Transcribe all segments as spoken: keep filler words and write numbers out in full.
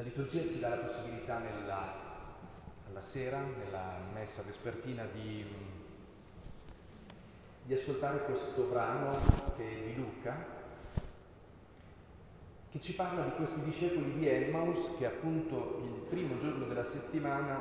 La liturgia ci dà la possibilità nella, alla sera, nella messa vespertina, di, di ascoltare questo brano di Luca, che ci parla di questi discepoli di Elmaus che appunto il primo giorno della settimana,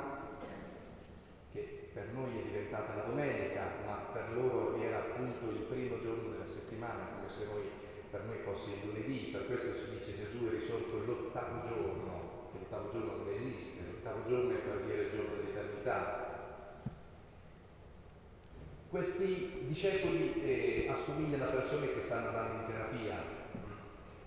che per noi è diventata la domenica, ma per loro era appunto il primo giorno della settimana, come se noi, per noi fosse il lunedì, per questo si dice Gesù è risorto l'ottavo giorno, che l'ottavo giorno non esiste, l'ottavo giorno è per dire il giorno dell'eternità. Questi discepoli eh, assomigliano a persone che stanno andando in terapia.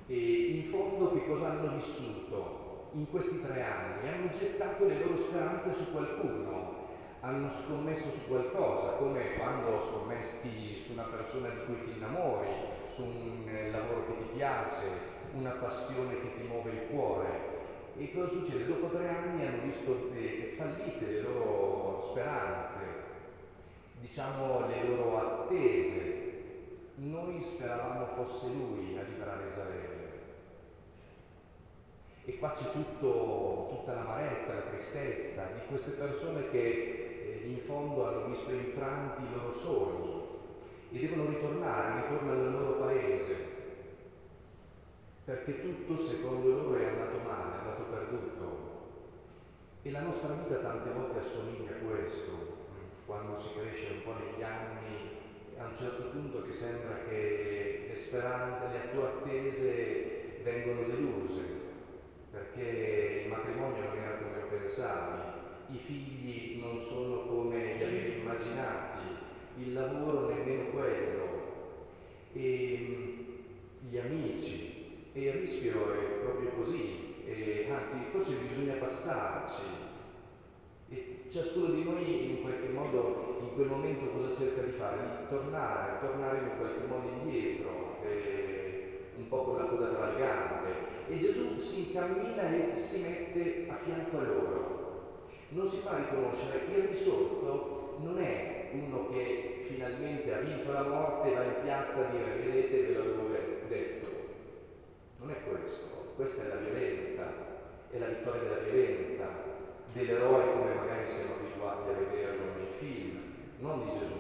E in fondo che cosa hanno vissuto in questi tre anni? Hanno gettato le loro speranze su qualcuno, hanno scommesso su qualcosa, come quando scommetti su una persona di cui ti innamori, su un lavoro che ti piace, una passione che ti muove il cuore. E cosa succede? Dopo tre anni hanno visto fallite le loro speranze, diciamo le loro attese. Noi speravamo fosse lui a liberare Israele. E qua c'è tutto, tutta l'amarezza, la tristezza di queste persone che eh, in fondo hanno visto infranti i loro sogni e devono ritornare, ritornano nel loro paese, perché tutto secondo loro è andato male, è andato perduto. E la nostra vita tante volte assomiglia a questo, quando si cresce un po' negli anni. A un certo punto che sembra che le speranze, le tue attese vengono deluse, perché il matrimonio non era come pensavi, i figli non sono come li avevi immaginati, il lavoro nemmeno quello, e gli amici, e il rischio è proprio così, e anzi forse bisogna passarci. E ciascuno di noi in qualche modo in quel momento cosa cerca di fare? Di tornare, tornare in qualche modo indietro, eh, un po' con la coda tra le gambe. E Gesù si incammina e si mette a fianco a loro. Non si fa riconoscere che il risorto non è uno che finalmente ha vinto la morte e va in piazza a dire vedete ve l'avevo detto. Non è questo, questa è la violenza, è la vittoria della violenza. Dell'eroe come magari siamo abituati a vederlo nei film, non di Gesù.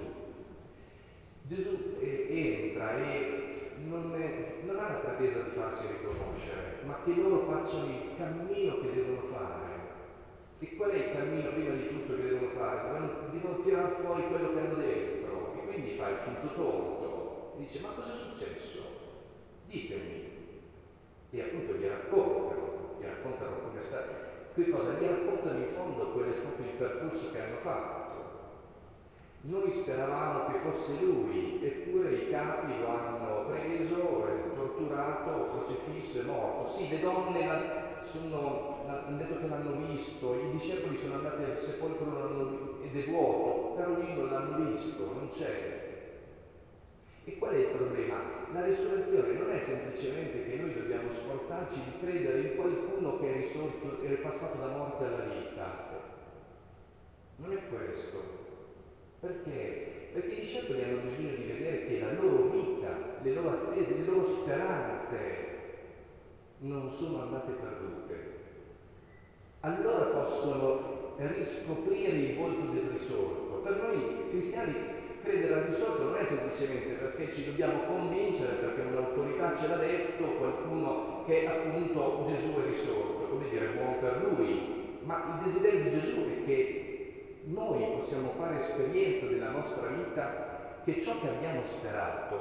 Gesù eh, entra e non, è, non ha la pretesa di farsi riconoscere, ma che loro facciano il cammino che devono fare. E qual è il cammino prima di tutto che devono fare? Di non tirar fuori quello che hanno dentro, e quindi fa il finto tonto. Dice, ma cosa è successo? Ditemi. E appunto gli raccontano, gli raccontano come è stato. Che cosa mi raccontano in fondo quello è stato il percorso che hanno fatto. Noi speravamo che fosse lui, eppure i capi lo hanno preso, torturato, crocifisso e morto. Sì, le donne sono, hanno detto che l'hanno visto, i discepoli sono andati al sepolcro ed è vuoto, però lì non l'hanno visto, non c'è. E qual è il problema? La risurrezione non è semplicemente che noi dobbiamo sforzarci di credere in qualcuno che è risorto, è passato da morte alla vita. Non è questo. Perché? Perché i discepoli hanno bisogno di vedere che la loro vita, le loro attese, le loro speranze non sono andate perdute. Allora possono riscoprire il volto del risorto. Per noi cristiani credere al risorto non è semplicemente perché ci dobbiamo convincere, perché un'autorità ce l'ha detto qualcuno che appunto Gesù è risorto, come dire, è buono per lui, ma il desiderio di Gesù è che noi possiamo fare esperienza della nostra vita, che ciò che abbiamo sperato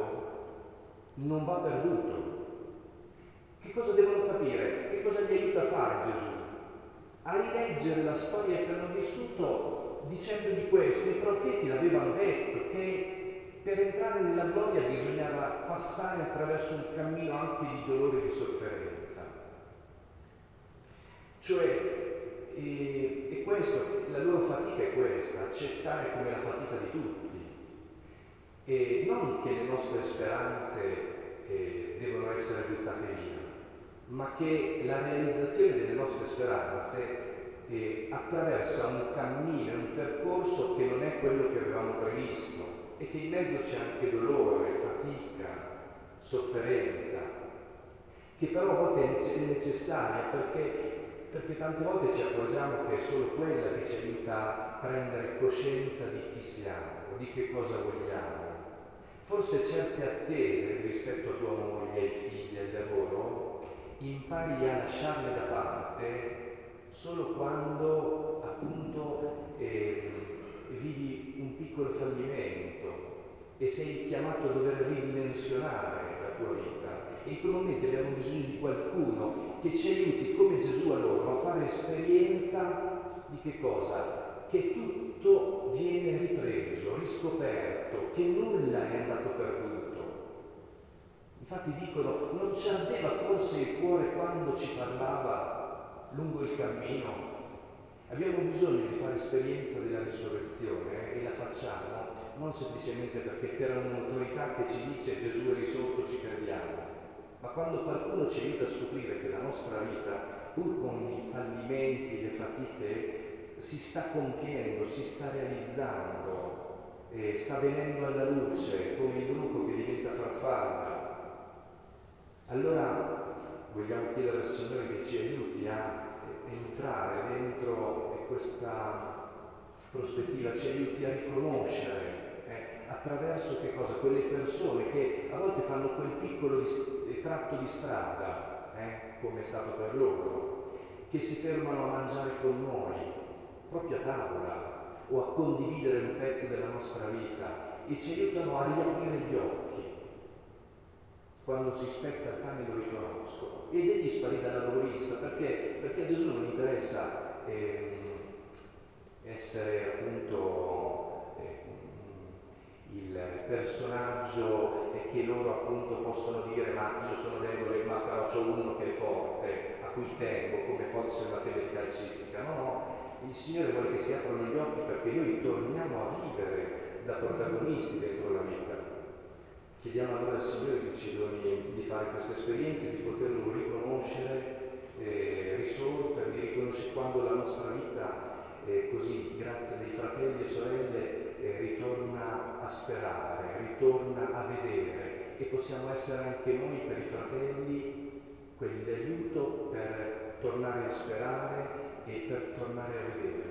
non va perduto. Che cosa devono capire? Che cosa gli aiuta a fare Gesù? A rileggere la storia che hanno vissuto dicendo di questo, i profeti l'avevano detto che per entrare nella gloria bisognava passare attraverso un cammino anche di dolore e di sofferenza. Cioè, e, e questo, la loro fatica è questa, accettare come la fatica di tutti. E non che le nostre speranze eh, devono essere buttate via, ma che la realizzazione delle nostre speranze che attraversa un cammino, un percorso che non è quello che avevamo previsto e che in mezzo c'è anche dolore, fatica, sofferenza, che però a volte è necessaria perché perché tante volte ci accorgiamo che è solo quella che ci aiuta a prendere coscienza di chi siamo, di che cosa vogliamo. Forse certe attese rispetto a tua moglie, ai figli, al lavoro, impari a lasciarle da parte solo quando appunto eh, vivi un piccolo fallimento e sei chiamato a dover ridimensionare la tua vita, e in quel momento abbiamo bisogno di qualcuno che ci aiuti come Gesù a loro a fare esperienza di che cosa? Che tutto viene ripreso, riscoperto, che nulla è andato perduto. Infatti dicono, non ci ardeva forse il cuore quando ci parlava lungo il cammino? Abbiamo bisogno di fare esperienza della risurrezione e la facciamo non semplicemente perché c'era un'autorità che ci dice Gesù è risorto, ci crediamo, ma quando qualcuno ci aiuta a scoprire che la nostra vita, pur con i fallimenti, le fatiche, si sta compiendo, si sta realizzando, eh, sta venendo alla luce come il bruco che diventa farfalla. Allora vogliamo chiedere al Signore che ci aiuti a entrare dentro questa prospettiva, ci aiuti a riconoscere eh, attraverso che cosa? Quelle persone che a volte fanno quel piccolo dis- tratto di strada, eh, come è stato per loro, che si fermano a mangiare con noi, proprio a tavola, o a condividere un pezzo della nostra vita, e ci aiutano a riaprire gli occhi. Quando si spezza il pane lo riconoscono ed egli sparì dalla loro vista. Perché? Perché a Gesù non interessa eh, essere appunto eh, il personaggio che loro appunto possono dire ma io sono debole, ma però c'ho uno che è forte, a cui tengo, come fosse una fede calcistica. No, no, il Signore vuole che si aprano gli occhi perché noi torniamo a vivere da protagonisti dentro la vita. Chiediamo allora al Signore che ci doni di fare queste esperienze, di poterlo riconoscere eh, risorto, e di riconoscere quando la nostra vita, eh, così, grazie dei fratelli e sorelle, eh, ritorna a sperare, ritorna a vedere, e possiamo essere anche noi per i fratelli quelli d'aiuto per tornare a sperare e per tornare a vedere.